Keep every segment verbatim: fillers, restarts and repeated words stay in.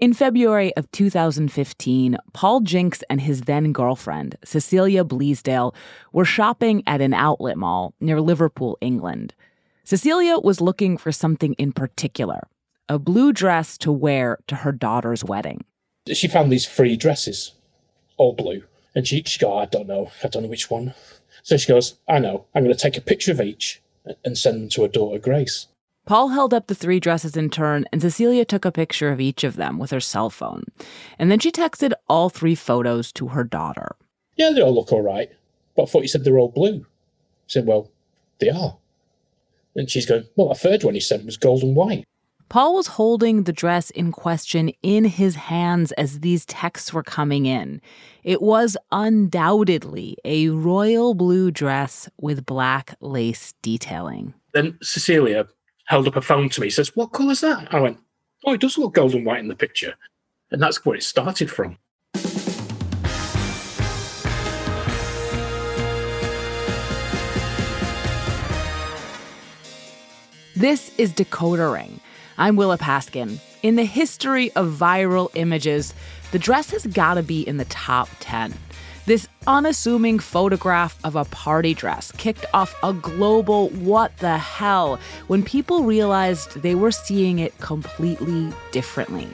In February of two thousand fifteen, Paul Jinks and his then-girlfriend, Cecilia Bleasdale, were shopping at an outlet mall near Liverpool, England. Cecilia was looking for something in particular, a blue dress to wear to her daughter's wedding. She found these three dresses, all blue. And she, she goes, I don't know, I don't know which one. So she goes, I know, I'm going to take a picture of each and send them to her daughter, Grace. Paul held up the three dresses in turn, and Cecilia took a picture of each of them with her cell phone. And then she texted all three photos to her daughter. Yeah, they all look all right. But I thought you said they're all blue. I said, well, they are. And she's going, well, the third one you sent was gold and white. Paul was holding the dress in question in his hands as these texts were coming in. It was undoubtedly a royal blue dress with black lace detailing. Then Cecilia held up a phone to me, says, what colour's that? I went, oh, it does look gold and white in the picture. And that's where it started from. This is Decoder Ring. I'm Willa Paskin. In the history of viral images, the dress has got to be in the top ten. This unassuming photograph of a party dress kicked off a global what the hell when people realized they were seeing it completely differently.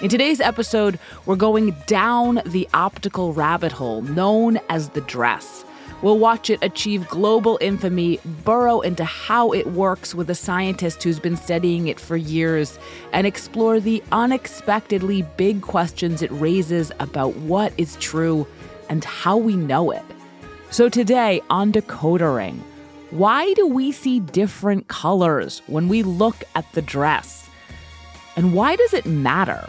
In today's episode, we're going down the optical rabbit hole known as the dress. We'll watch it achieve global infamy, burrow into how it works with a scientist who's been studying it for years, and explore the unexpectedly big questions it raises about what is true and how we know it. So today on Decoder Ring, why do we see different colors when we look at the dress? And why does it matter?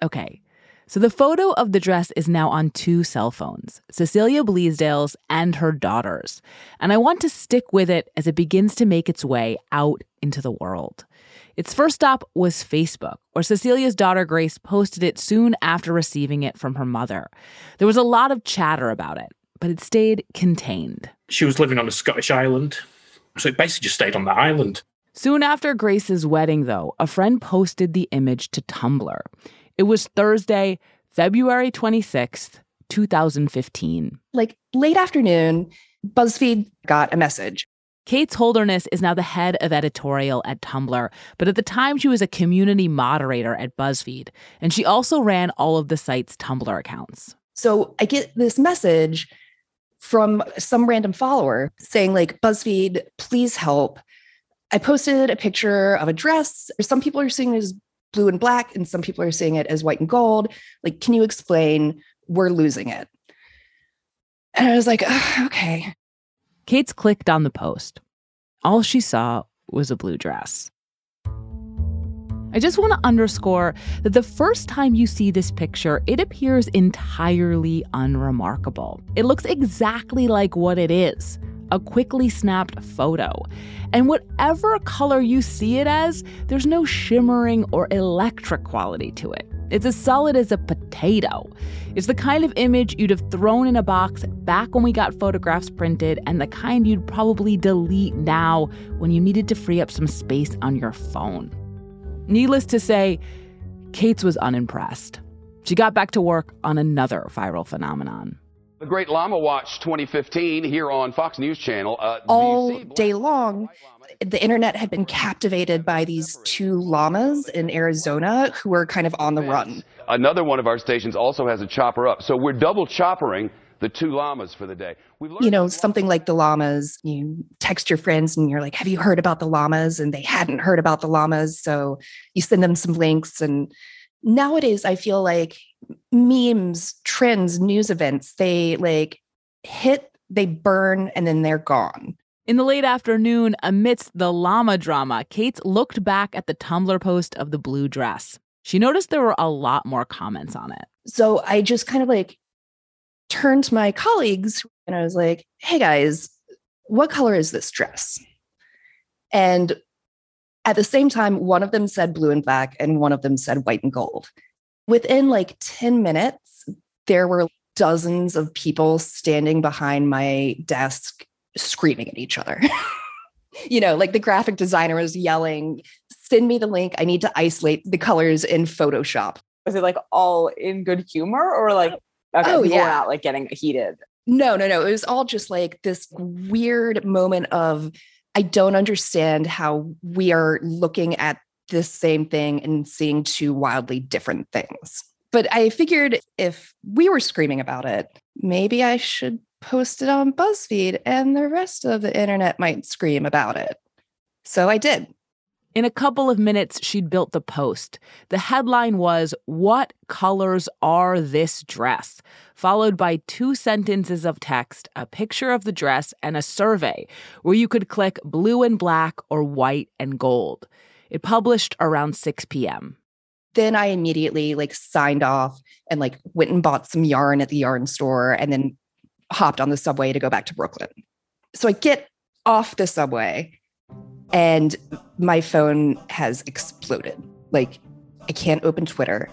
Okay, so the photo of the dress is now on two cell phones, Cecilia Bleasdale's and her daughter's. And I want to stick with it as it begins to make its way out into the world. Its first stop was Facebook, where Cecilia's daughter Grace posted it soon after receiving it from her mother. There was a lot of chatter about it, but it stayed contained. She was living on a Scottish island, so it basically just stayed on the island. Soon after Grace's wedding, though, a friend posted the image to Tumblr. It was Thursday, February twenty-sixth, twenty fifteen. Like, late afternoon, BuzzFeed got a message. Kate Holderness is now the head of editorial at Tumblr, but at the time she was a community moderator at BuzzFeed, and she also ran all of the site's Tumblr accounts. So I get this message from some random follower saying, like, BuzzFeed, please help. I posted a picture of a dress. Some people are seeing it as blue and black, and some people are seeing it as white and gold. Like, can you explain? We're losing it. And I was like, oh, okay. Kate's clicked on the post. All she saw was a blue dress. I just want to underscore that the first time you see this picture, it appears entirely unremarkable. It looks exactly like what it is, a quickly snapped photo. And whatever color you see it as, there's no shimmering or electric quality to it. It's as solid as a potato. It's the kind of image you'd have thrown in a box back when we got photographs printed, and the kind you'd probably delete now when you needed to free up some space on your phone. Needless to say, Kate's was unimpressed. She got back to work on another viral phenomenon. The Great Llama Watch twenty fifteen here on Fox News Channel. Uh, All day long, the internet had been captivated by these two llamas in Arizona who were kind of on the run. Another one of our stations also has a chopper up. So we're double choppering the two llamas for the day. We've learned- you know, something like the llamas, you text your friends and you're like, have you heard about the llamas? And they hadn't heard about the llamas. So you send them some links. And nowadays I feel like memes, trends, news events, they like hit, they burn, and then they're gone. In the late afternoon, amidst the llama drama, Kate looked back at the Tumblr post of the blue dress. She noticed there were a lot more comments on it. So I just kind of like turned to my colleagues and I was like, hey guys, what color is this dress? And at the same time, one of them said blue and black and one of them said white and gold. Within like ten minutes, there were dozens of people standing behind my desk screaming at each other. You know, like the graphic designer was yelling, send me the link. I need to isolate the colors in Photoshop. Was it like all in good humor or like, okay, oh, yeah, not like getting heated? No, no, no. It was all just like this weird moment of, I don't understand how we are looking at this same thing and seeing two wildly different things. But I figured if we were screaming about it, maybe I should post it on BuzzFeed and the rest of the internet might scream about it. So I did. In a couple of minutes, she'd built the post. The headline was, "What colors are this dress?" followed by two sentences of text, a picture of the dress, and a survey where you could click blue and black or white and gold. It published around six p.m. Then I immediately like signed off and like went and bought some yarn at the yarn store and then hopped on the subway to go back to Brooklyn. So I get off the subway and my phone has exploded. Like, I can't open Twitter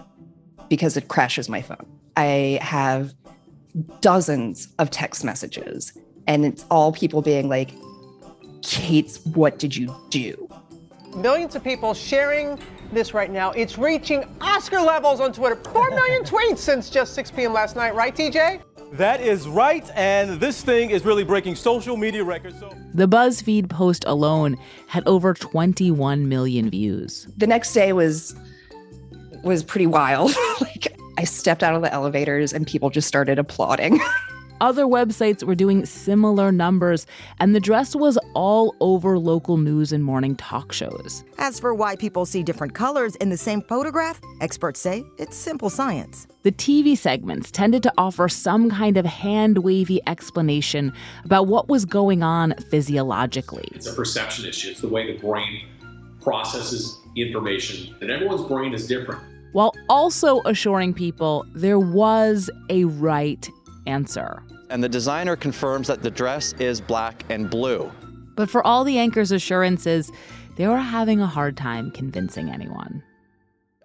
because it crashes my phone. I have dozens of text messages, and it's all people being like, Kate, what did you do? Millions of people sharing this right now. It's reaching Oscar levels on Twitter. Four million tweets since just six p.m. last night, right, T J? That is right, and this thing is really breaking social media records. So the BuzzFeed post alone had over twenty-one million views. The next day was was pretty wild. Like, I stepped out of the elevators and people just started applauding. Other websites were doing similar numbers, and the dress was all over local news and morning talk shows. As for why people see different colors in the same photograph, experts say it's simple science. The T V segments tended to offer some kind of hand-wavy explanation about what was going on physiologically. It's a perception issue. It's the way the brain processes information, and everyone's brain is different. While also assuring people there was a right answer. And the designer confirms that the dress is black and blue. But for all the anchor's assurances, they were having a hard time convincing anyone.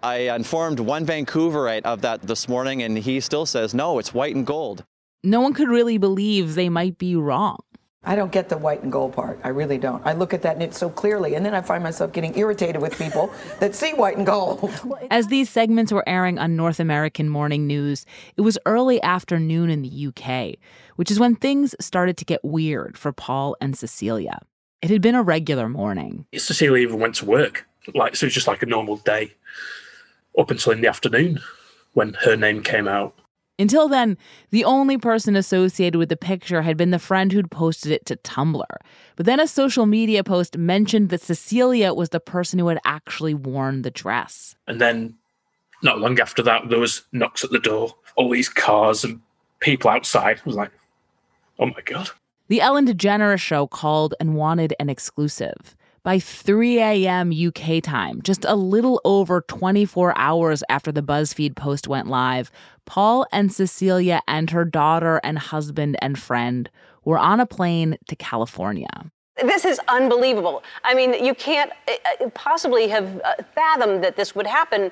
I informed one Vancouverite of that this morning, and he still says, no, it's white and gold. No one could really believe they might be wrong. I don't get the white and gold part. I really don't. I look at that and it's so clearly, and then I find myself getting irritated with people that see white and gold. As these segments were airing on North American morning news, it was early afternoon in the U K, which is when things started to get weird for Paul and Cecilia. It had been a regular morning. Cecilia even went to work. Like, so it was just like a normal day up until in the afternoon when her name came out. Until then, the only person associated with the picture had been the friend who'd posted it to Tumblr. But then a social media post mentioned that Cecilia was the person who had actually worn the dress. And then not long after that, there was knocks at the door, all these cars and people outside. I was like, oh my God. The Ellen DeGeneres show called and wanted an exclusive. By three a.m. U K time, just a little over twenty-four hours after the BuzzFeed post went live, Paul and Cecilia and her daughter and husband and friend were on a plane to California. This is unbelievable. I mean, you can't possibly have fathomed that this would happen.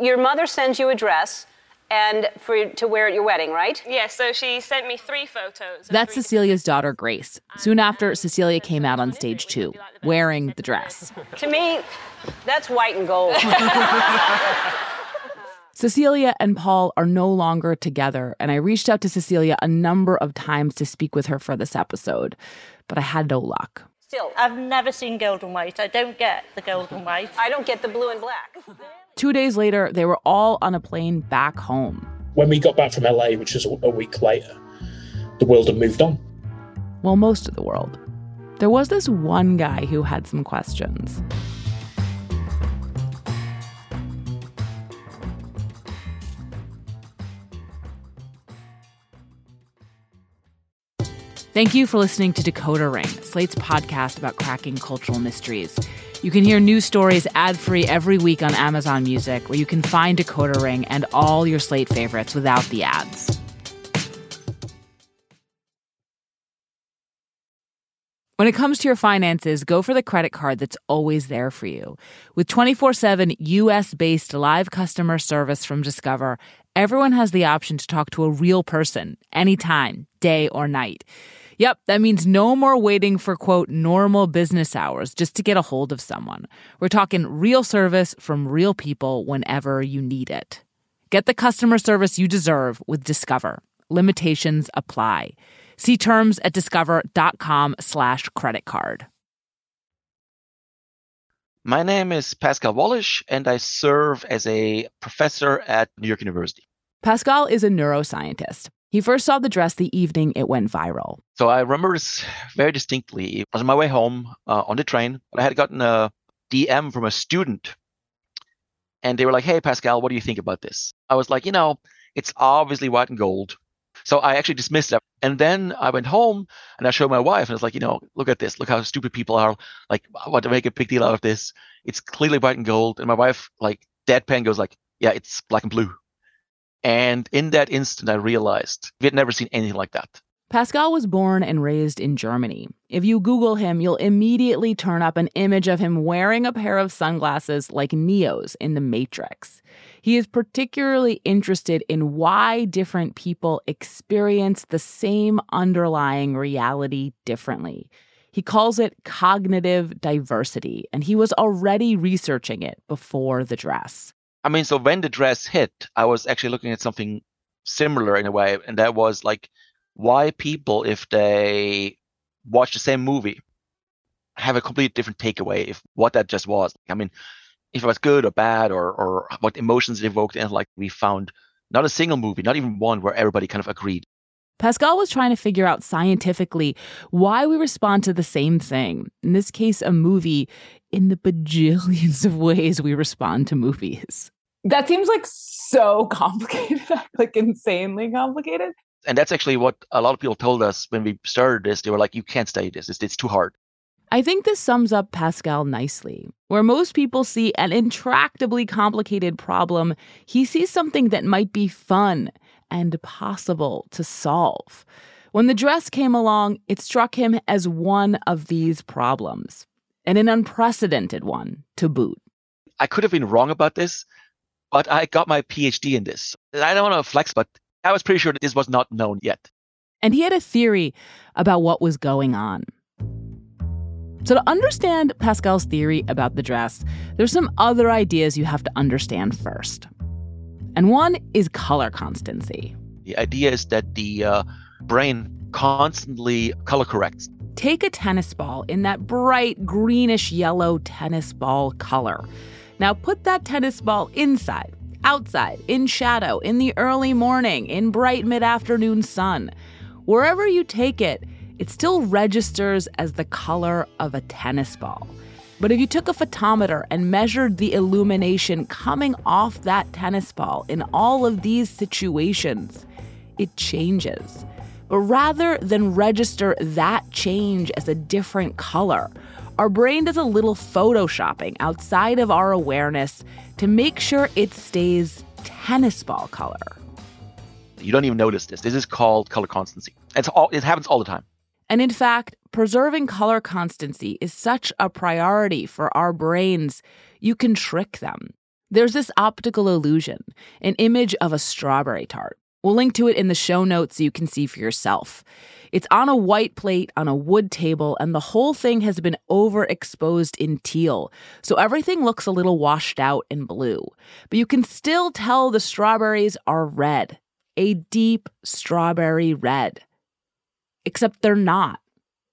Your mother sends you a dress, and for to wear at your wedding, right? Yeah, so she sent me three photos. That's three Cecilia's daughter, Grace. Soon after, Cecilia came out on stage too, wearing the dress. To me, that's white and gold. Cecilia and Paul are no longer together, and I reached out to Cecilia a number of times to speak with her for this episode, but I had no luck. Still, I've never seen gold and white. I don't get the gold and white. I don't get the blue and black. Two days later, they were all on a plane back home. When we got back from L A, which was a week later, the world had moved on. Well, most of the world. There was this one guy who had some questions. Thank you for listening to Decoder Ring, Slate's podcast about cracking cultural mysteries. You can hear new stories ad-free every week on Amazon Music, where you can find Decoder Ring and all your Slate favorites without the ads. When it comes to your finances, go for the credit card that's always there for you. With twenty-four seven U S-based live customer service from Discover, everyone has the option to talk to a real person anytime, day or night. Yep, that means no more waiting for, quote, normal business hours just to get a hold of someone. We're talking real service from real people whenever you need it. Get the customer service you deserve with Discover. Limitations apply. See terms at discover.com slash credit card. My name is Pascal Wallisch, and I serve as a professor at New York University. Pascal is a neuroscientist. He first saw the dress the evening it went viral. So I remember this very distinctly. I was on my way home uh, on the train. I had gotten a D M from a student, and they were like, hey, Pascal, what do you think about this? I was like, you know, it's obviously white and gold. So I actually dismissed it. And then I went home, and I showed my wife, and I was like, you know, look at this. Look how stupid people are. Like, I want to make a big deal out of this. It's clearly white and gold. And my wife, like, deadpan goes like, yeah, it's black and blue. And in that instant, I realized we had never seen anything like that. Pascal was born and raised in Germany. If you Google him, you'll immediately turn up an image of him wearing a pair of sunglasses like Neo's in The Matrix. He is particularly interested in why different people experience the same underlying reality differently. He calls it cognitive diversity, and he was already researching it before the dress. I mean, so when the dress hit, I was actually looking at something similar in a way, and that was like, why people, if they watch the same movie, have a completely different takeaway of what that just was. I mean, if it was good or bad or or what emotions it evoked. And like, we found not a single movie, not even one, where everybody kind of agreed. Pascal was trying to figure out scientifically why we respond to the same thing, in this case, a movie, in the bajillions of ways we respond to movies. That seems like so complicated, like insanely complicated. And that's actually what a lot of people told us when we started this. They were like, you can't study this. It's, it's too hard. I think this sums up Pascal nicely. Where most people see an intractably complicated problem, he sees something that might be fun and possible to solve. When the dress came along, it struck him as one of these problems, and an unprecedented one to boot. I could have been wrong about this, but I got my PhD in this. I don't want to flex, but I was pretty sure that this was not known yet. And he had a theory about what was going on. So to understand Pascal's theory about the dress, there's some other ideas you have to understand first. And one is color constancy. The idea is that the uh, brain constantly color corrects. Take a tennis ball in that bright greenish-yellow tennis ball color. Now put that tennis ball inside, outside, in shadow, in the early morning, in bright mid-afternoon sun. Wherever you take it, it still registers as the color of a tennis ball. But if you took a photometer and measured the illumination coming off that tennis ball in all of these situations, it changes. But rather than register that change as a different color, our brain does a little photoshopping outside of our awareness to make sure it stays tennis ball color. You don't even notice this. This is called color constancy. It's all, it happens all the time. And in fact, preserving color constancy is such a priority for our brains, you can trick them. There's this optical illusion, an image of a strawberry tart. We'll link to it in the show notes so you can see for yourself. It's on a white plate on a wood table, and the whole thing has been overexposed in teal, so everything looks a little washed out in blue. But you can still tell the strawberries are red, a deep strawberry red. Except they're not.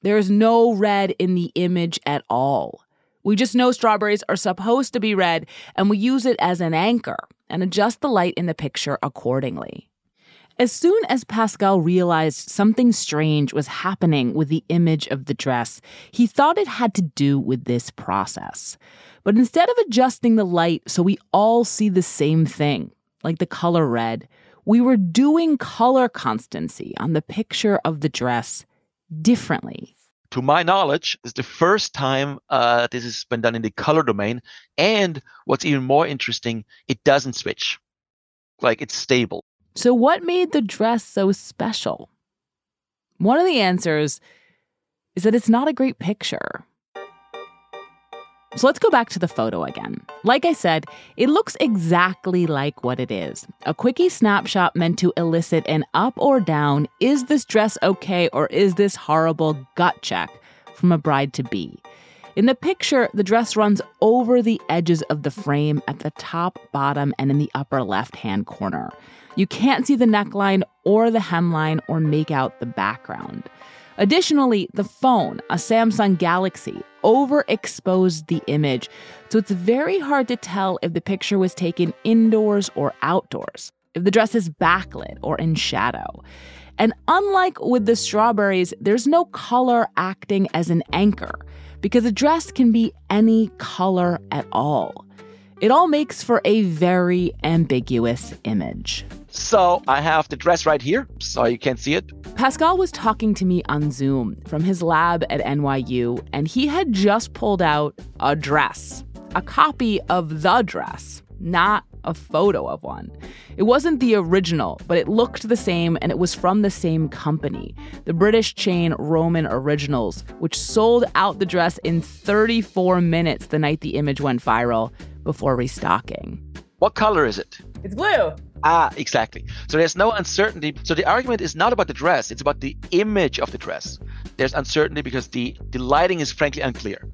There is no red in the image at all. We just know strawberries are supposed to be red, and we use it as an anchor and adjust the light in the picture accordingly. As soon as Pascal realized something strange was happening with the image of the dress, he thought it had to do with this process. But instead of adjusting the light so we all see the same thing, like the color red, we were doing color constancy on the picture of the dress differently. To my knowledge, it's the first time uh, this has been done in the color domain. And what's even more interesting, it doesn't switch. Like, it's stable. So what made the dress so special? One of the answers is that it's not a great picture. So let's go back to the photo again. Like I said, it looks exactly like what it is. A quickie snapshot meant to elicit an up or down, is this dress okay or is this horrible gut check from a bride-to-be. In the picture, the dress runs over the edges of the frame at the top, bottom, and in the upper left-hand corner. You can't see the neckline or the hemline or make out the background. Additionally, the phone, a Samsung Galaxy, overexposed the image, so it's very hard to tell if the picture was taken indoors or outdoors, if the dress is backlit or in shadow. And unlike with the strawberries, there's no color acting as an anchor, because a dress can be any color at all. It all makes for a very ambiguous image. So I have the dress right here, so you can't see it. Pascal was talking to me on Zoom from his lab at N Y U, and he had just pulled out a dress, a copy of the dress, not a photo of one. It wasn't the original, but it looked the same, and it was from the same company, the British chain Roman Originals, which sold out the dress in thirty-four minutes the night the image went viral, before restocking. What color is it? It's blue. Ah, exactly. So there's no uncertainty. So the argument is not about the dress. It's about the image of the dress. There's uncertainty because the, the lighting is frankly unclear.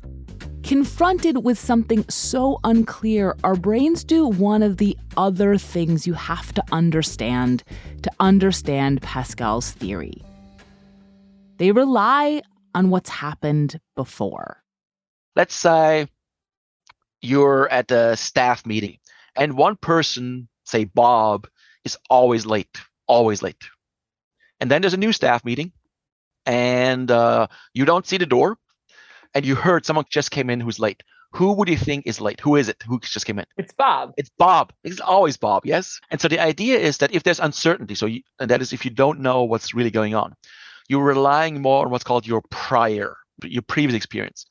Confronted with something so unclear, our brains do one of the other things you have to understand to understand Pascal's theory. They rely on what's happened before. Let's say you're at a staff meeting and one person, say Bob, is always late, always late. And then there's a new staff meeting and uh, you don't see the door and you heard someone just came in who's late. Who would you think is late? Who is it? Who just came in? It's Bob. It's Bob. It's always Bob, yes? And so the idea is that if there's uncertainty, so you, and that is if you don't know what's really going on, you're relying more on what's called your prior, your previous experience.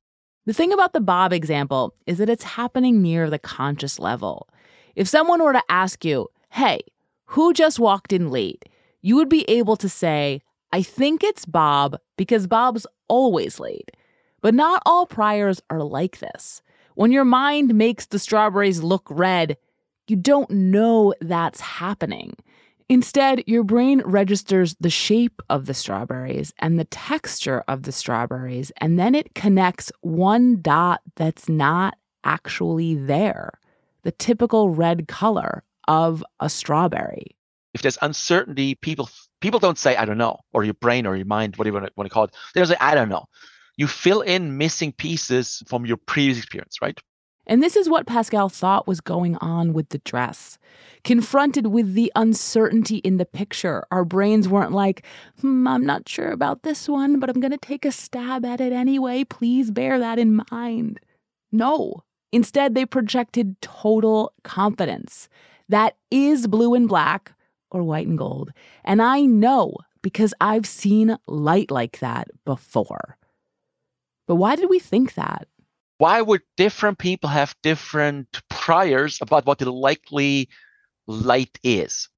The thing about the Bob example is that it's happening near the conscious level. If someone were to ask you, hey, who just walked in late? You would be able to say, I think it's Bob because Bob's always late. But not all priors are like this. When your mind makes the strawberries look red, you don't know that's happening. Instead, your brain registers the shape of the strawberries and the texture of the strawberries, and then it connects one dot that's not actually there, the typical red color of a strawberry. If there's uncertainty, people people don't say, I don't know, or your brain or your mind, whatever you want to call it. They don't say, I don't know. You fill in missing pieces from your previous experience, right? And this is what Pascal thought was going on with the dress. Confronted with the uncertainty in the picture, our brains weren't like, hmm, I'm not sure about this one, but I'm going to take a stab at it anyway. Please bear that in mind. No. Instead, they projected total confidence. That is blue and black or white and gold. And I know because I've seen light like that before. But why did we think that? Why would different people have different priors about what the likely light is?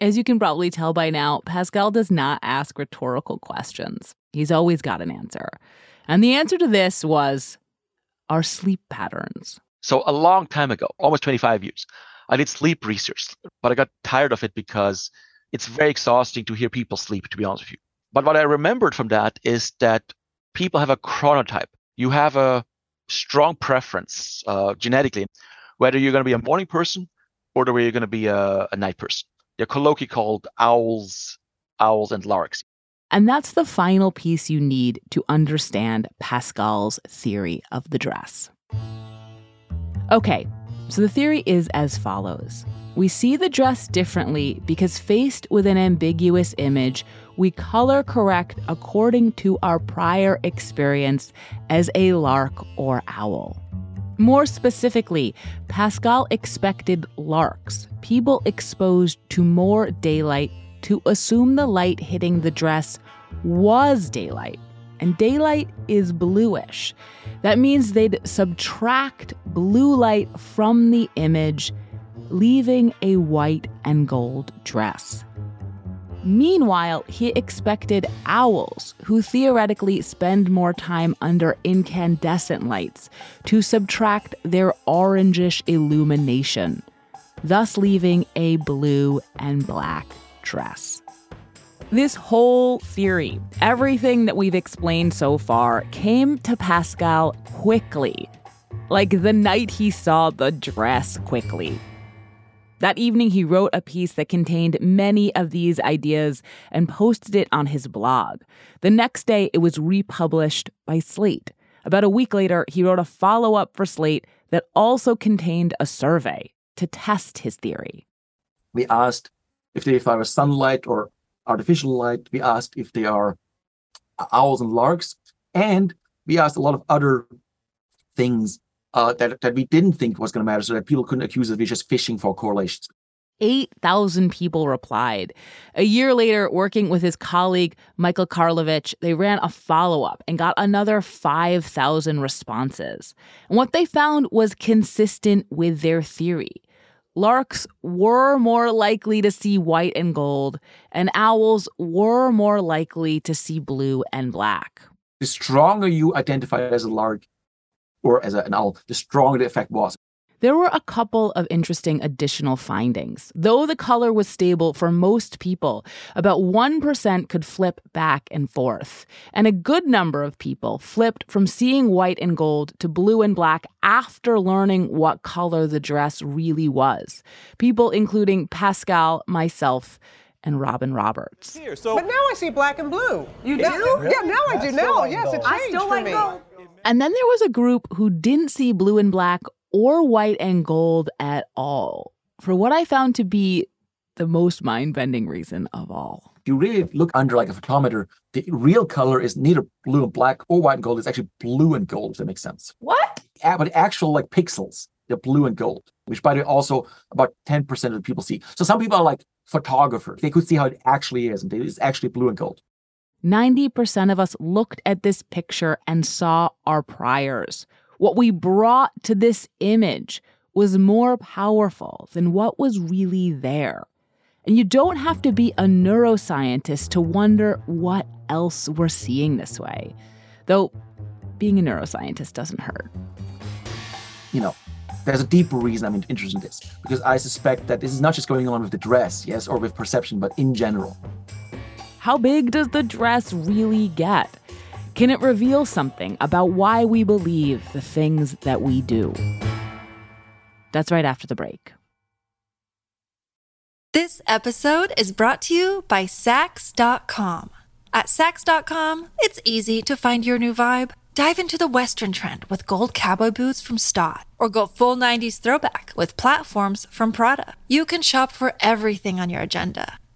As you can probably tell by now, Pascal does not ask rhetorical questions. He's always got an answer. And the answer to this was our sleep patterns. So a long time ago, almost twenty-five years, I did sleep research, but I got tired of it because it's very exhausting to hear people sleep, to be honest with you. But what I remembered from that is that people have a chronotype. You have a strong preference uh, genetically, whether you're going to be a morning person or whether you're going to be a, a night person. They're colloquially called owls, owls and larks. And that's the final piece you need to understand Pascal's theory of the dress. Okay, so the theory is as follows. We see the dress differently because faced with an ambiguous image, we color correct according to our prior experience as a lark or owl. More specifically, Pascal expected larks, people exposed to more daylight, to assume the light hitting the dress was daylight. And daylight is bluish. That means they'd subtract blue light from the image, leaving a white and gold dress. Meanwhile, he expected owls, who theoretically spend more time under incandescent lights, to subtract their orangish illumination, thus leaving a blue and black dress. This whole theory, everything that we've explained so far, came to Pascal quickly, like the night he saw the dress quickly. That evening, he wrote a piece that contained many of these ideas and posted it on his blog. The next day, it was republished by Slate. About a week later, he wrote a follow-up for Slate that also contained a survey to test his theory. We asked if they favor sunlight or artificial light. We asked if they are owls and larks. And we asked a lot of other things uh, that, that we didn't think was going to matter so that people couldn't accuse us of just fishing for correlations. eight thousand people replied. A year later, working with his colleague, Michael Karlovich, they ran a follow-up and got another five thousand responses. And what they found was consistent with their theory. Larks were more likely to see white and gold, and owls were more likely to see blue and black. The stronger you identified as a lark or as an owl, the stronger the effect was. There were a couple of interesting additional findings. Though the color was stable for most people, about one percent could flip back and forth. And a good number of people flipped from seeing white and gold to blue and black after learning what color the dress really was. People including Pascal, myself, and Robin Roberts. Here, so- but now I see black and blue. You do? Really? Yeah, now I, I do. Now, like yes, gold. It changed I still for like me. Gold. And then there was a group who didn't see blue and black or white and gold at all, for what I found to be the most mind-bending reason of all. If you really look under like a photometer, the real color is neither blue and black or white and gold. It's actually blue and gold, if that makes sense. What? Yeah, but actual like pixels, they're blue and gold, which by the way also about ten percent of the people see. So some people are like photographers. They could see how it actually is, and it's actually blue and gold. ninety percent of us looked at this picture and saw our priors. What we brought to this image was more powerful than what was really there. And you don't have to be a neuroscientist to wonder what else we're seeing this way. Though being a neuroscientist doesn't hurt. You know, there's a deeper reason I'm interested in this, because I suspect that this is not just going on with the dress, yes, or with perception, but in general. How big does the dress really get? Can it reveal something about why we believe the things that we do? That's right after the break. This episode is brought to you by Saks dot com. At Saks dot com, it's easy to find your new vibe. Dive into the Western trend with gold cowboy boots from Stott, or go full nineties throwback with platforms from Prada. You can shop for everything on your agenda,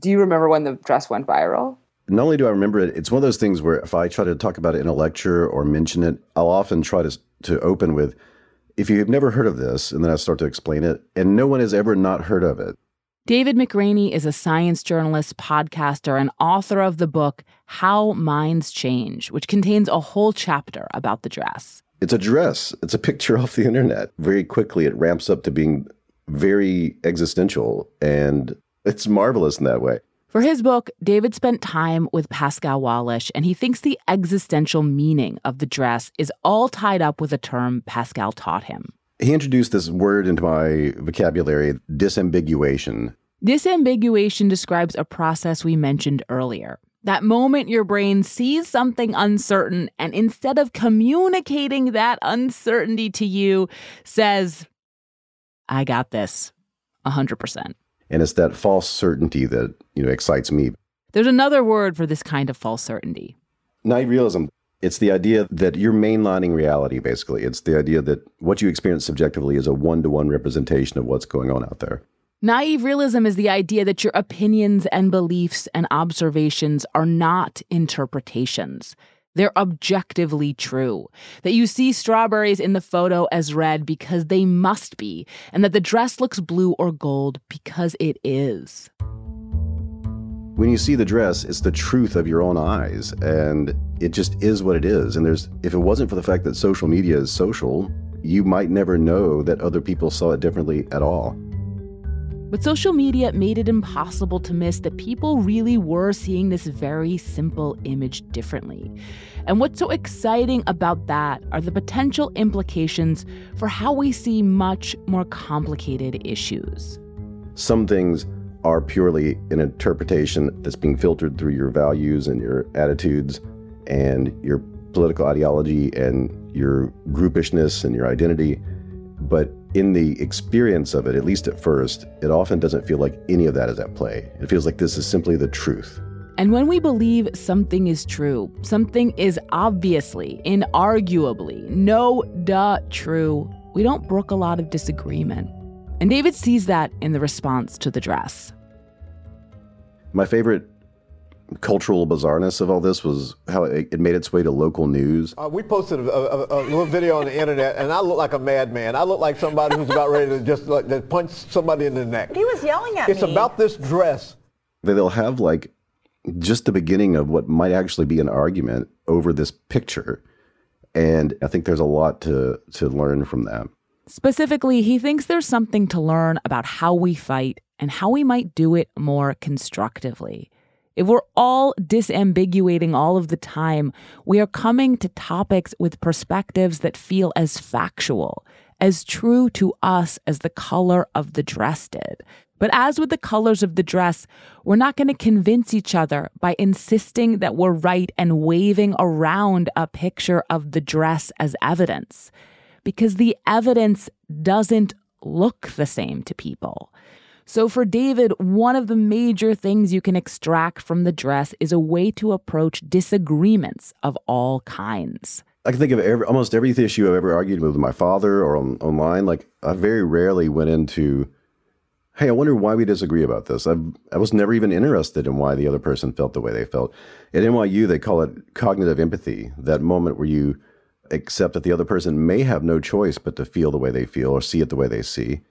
Do you remember when the dress went viral? Not only do I remember it, it's one of those things where if I try to talk about it in a lecture or mention it, I'll often try to to open with, if you've never heard of this, and then I start to explain it, and no one has ever not heard of it. David McRaney is a science journalist, podcaster, and author of the book How Minds Change, which contains a whole chapter about the dress. It's a dress. It's a picture off the internet. Very quickly, it ramps up to being very existential, and it's marvelous in that way. For his book, David spent time with Pascal Wallisch, and he thinks the existential meaning of the dress is all tied up with a term Pascal taught him. He introduced this word into my vocabulary, disambiguation. Disambiguation describes a process we mentioned earlier. That moment your brain sees something uncertain, and instead of communicating that uncertainty to you, says, I got this, one hundred percent. And it's that false certainty that, you know, excites me. There's another word for this kind of false certainty. Night realism. It's the idea that you're mainlining reality, basically. It's the idea that what you experience subjectively is a one-to-one representation of what's going on out there. Naive realism is the idea that your opinions and beliefs and observations are not interpretations. They're objectively true, that you see strawberries in the photo as red because they must be, and that the dress looks blue or gold because it is. When you see the dress, it's the truth of your own eyes, and it just is what it is. And there's, if it wasn't for the fact that social media is social, you might never know that other people saw it differently at all. But social media made it impossible to miss that people really were seeing this very simple image differently. And what's so exciting about that are the potential implications for how we see much more complicated issues. Some things are purely an interpretation that's being filtered through your values and your attitudes and your political ideology and your groupishness and your identity. But in the experience of it, at least at first, it often doesn't feel like any of that is at play. It feels like this is simply the truth. And when we believe something is true, something is obviously, inarguably, no duh true, we don't brook a lot of disagreement. And David sees that in the response to the dress. My favorite cultural bizarreness of all this was how it made its way to local news. Uh, we posted a, a, a little video on the internet, and I look like a madman. I look like somebody who's about ready to just like, to punch somebody in the neck. He was yelling at it's me. It's about this dress. They'll have like just the beginning of what might actually be an argument over this picture. And I think there's a lot to, to learn from that. Specifically, he thinks there's something to learn about how we fight and how we might do it more constructively. If we're all disambiguating all of the time, we are coming to topics with perspectives that feel as factual, as true to us as the color of the dress did. But as with the colors of the dress, we're not going to convince each other by insisting that we're right and waving around a picture of the dress as evidence, because the evidence doesn't look the same to people. So for David, one of the major things you can extract from the dress is a way to approach disagreements of all kinds. I can think of every, almost every issue I've ever argued with my father or on, online. Like, I very rarely went into, hey, I wonder why we disagree about this. I I was never even interested in why the other person felt the way they felt. At N Y U, they call it cognitive empathy, that moment where you accept that the other person may have no choice but to feel the way they feel or see it the way they see.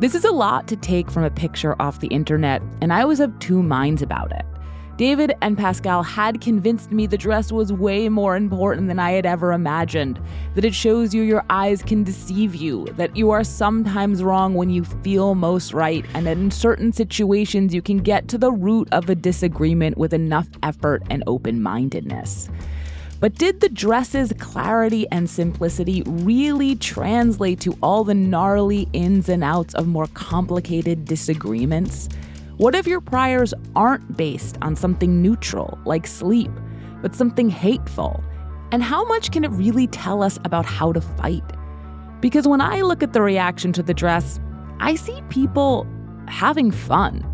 This is a lot to take from a picture off the internet, and I was of two minds about it. David and Pascal had convinced me the dress was way more important than I had ever imagined, that it shows you your eyes can deceive you, that you are sometimes wrong when you feel most right, and that in certain situations you can get to the root of a disagreement with enough effort and open-mindedness. But did the dress's clarity and simplicity really translate to all the gnarly ins and outs of more complicated disagreements? What if your priors aren't based on something neutral, like sleep, but something hateful? And how much can it really tell us about how to fight? Because when I look at the reaction to the dress, I see people having fun.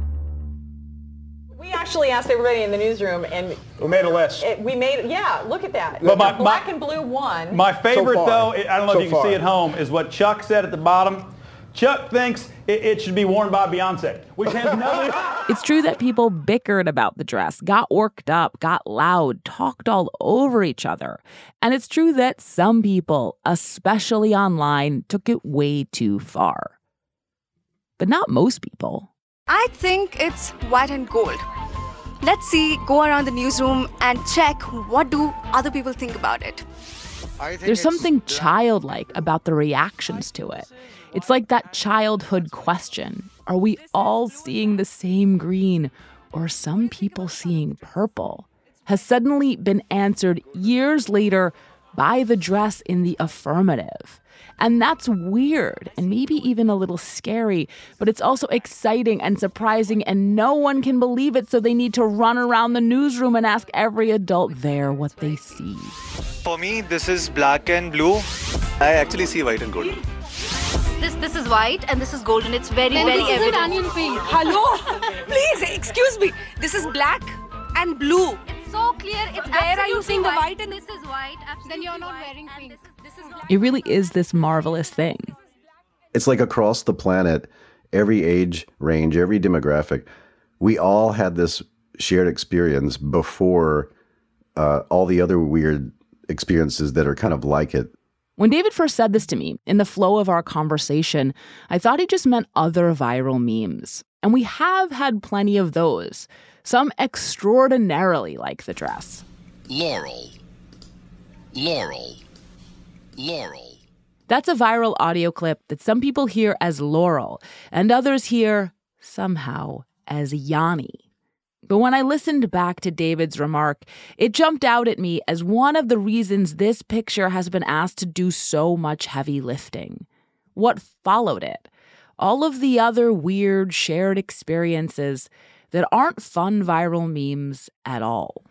We actually asked everybody in the newsroom, and we made a list. It, we made, yeah. Look at that. But my, black my, and blue won. My favorite, so though, I don't know so if you can far. see at home, is what Chuck said at the bottom. Chuck thinks it, it should be worn by Beyonce, which has nothing. It's true that people bickered about the dress, got worked up, got loud, talked all over each other. And it's true that some people, especially online, took it way too far. But not most people. I think it's white and gold. Let's see, go around the newsroom and check what do other people think about it. There's something childlike about the reactions to it. It's like that childhood question. Are we all seeing the same green, or are some people seeing purple? Has suddenly been answered years later by the dress in the affirmative. And that's weird and maybe even a little scary, but it's also exciting and surprising, and no one can believe it, so they need to run around the newsroom and ask every adult there what they see. For me, this is black and blue. I actually see white and gold. This this is white and this is golden. It's very, then very evident. This is an onion pink. Hello? Please, excuse me. This is black and blue. It's so clear. It's Where are you seeing the white and this is white? Absolutely. Then you're not wearing pink. This is, this is it really is this marvelous thing. It's like across the planet, every age range, every demographic, we all had this shared experience before uh, all the other weird experiences that are kind of like it. When David first said this to me, in the flow of our conversation, I thought he just meant other viral memes. And we have had plenty of those, some extraordinarily like the dress. Laurel. Laurel. Laurel. That's a viral audio clip that some people hear as Laurel, and others hear, somehow, as Yanni. But when I listened back to David's remark, it jumped out at me as one of the reasons this picture has been asked to do so much heavy lifting. What followed it? All of the other weird shared experiences that aren't fun viral memes at all.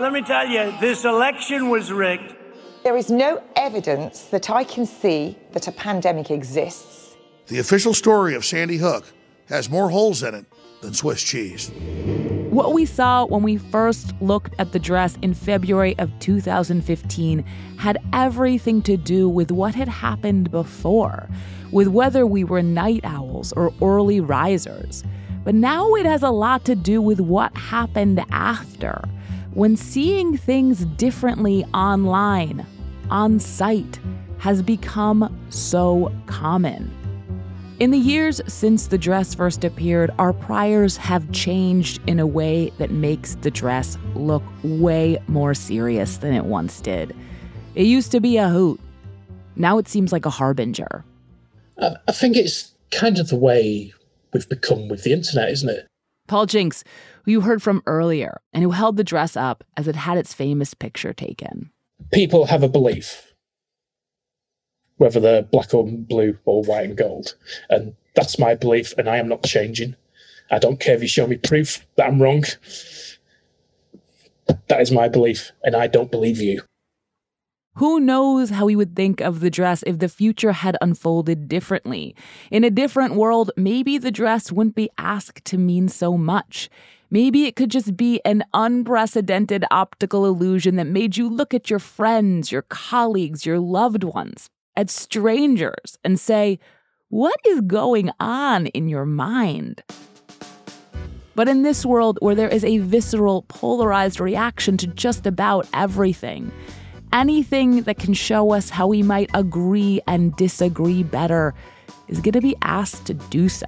Let me tell you, this election was rigged. There is no evidence that I can see that a pandemic exists. The official story of Sandy Hook has more holes in it than Swiss cheese. What we saw when we first looked at the dress in February of two thousand fifteen had everything to do with what had happened before, with whether we were night owls or early risers. But now it has a lot to do with what happened after, when seeing things differently online, on site, has become so common. In the years since the dress first appeared, our priors have changed in a way that makes the dress look way more serious than it once did. It used to be a hoot. Now it seems like a harbinger. I think it's kind of the way we've become with the internet, isn't it? Paul Jinks, who you heard from earlier, and who held the dress up as it had its famous picture taken. People have a belief, whether they're black or blue or white and gold. And that's my belief, and I am not changing. I don't care if you show me proof that I'm wrong. That is my belief, and I don't believe you. Who knows how we would think of the dress if the future had unfolded differently? In a different world, maybe the dress wouldn't be asked to mean so much. Maybe it could just be an unprecedented optical illusion that made you look at your friends, your colleagues, your loved ones, at strangers, and say, what is going on in your mind? But in this world where there is a visceral, polarized reaction to just about everything, anything that can show us how we might agree and disagree better is going to be asked to do so.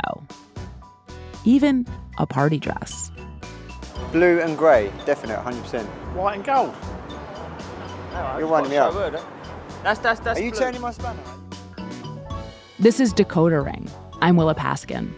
Even a party dress. Blue and grey, definite, one hundred percent. White and gold. No, you're winding me up. Word, eh? That's, that's, that's Are you blue. Turning my spanner? This is Decoder Ring. I'm Willa Paskin.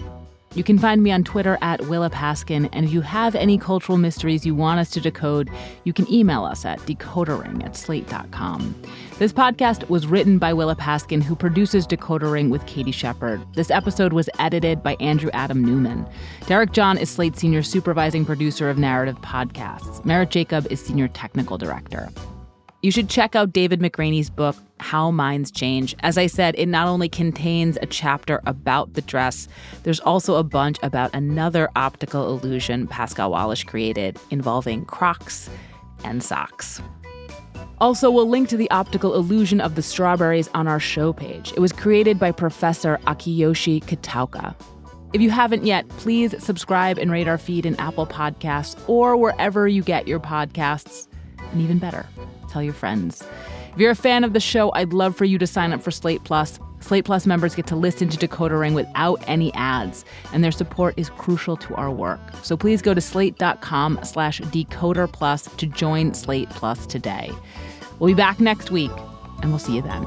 You can find me on Twitter at Willa Paskin, and if you have any cultural mysteries you want us to decode, you can email us at decoderring at slate dot com. This podcast was written by Willa Paskin, who produces Decoder Ring with Katie Shepard. This episode was edited by Andrew Adam Newman. Derek John is Slate's senior supervising producer of narrative podcasts. Merritt Jacob is senior technical director. You should check out David McRaney's book, How Minds Change. As I said, it not only contains a chapter about the dress, there's also a bunch about another optical illusion Pascal Wallisch created involving Crocs and socks. Also, we'll link to the optical illusion of the strawberries on our show page. It was created by Professor Akiyoshi Kataoka. If you haven't yet, please subscribe and rate our feed in Apple Podcasts or wherever you get your podcasts. And even better, tell your friends. If you're a fan of the show, I'd love for you to sign up for Slate Plus. Slate Plus members get to listen to Decoder Ring without any ads, and their support is crucial to our work. So please go to slate.com slash decoder plus to join Slate Plus today. We'll be back next week, and we'll see you then.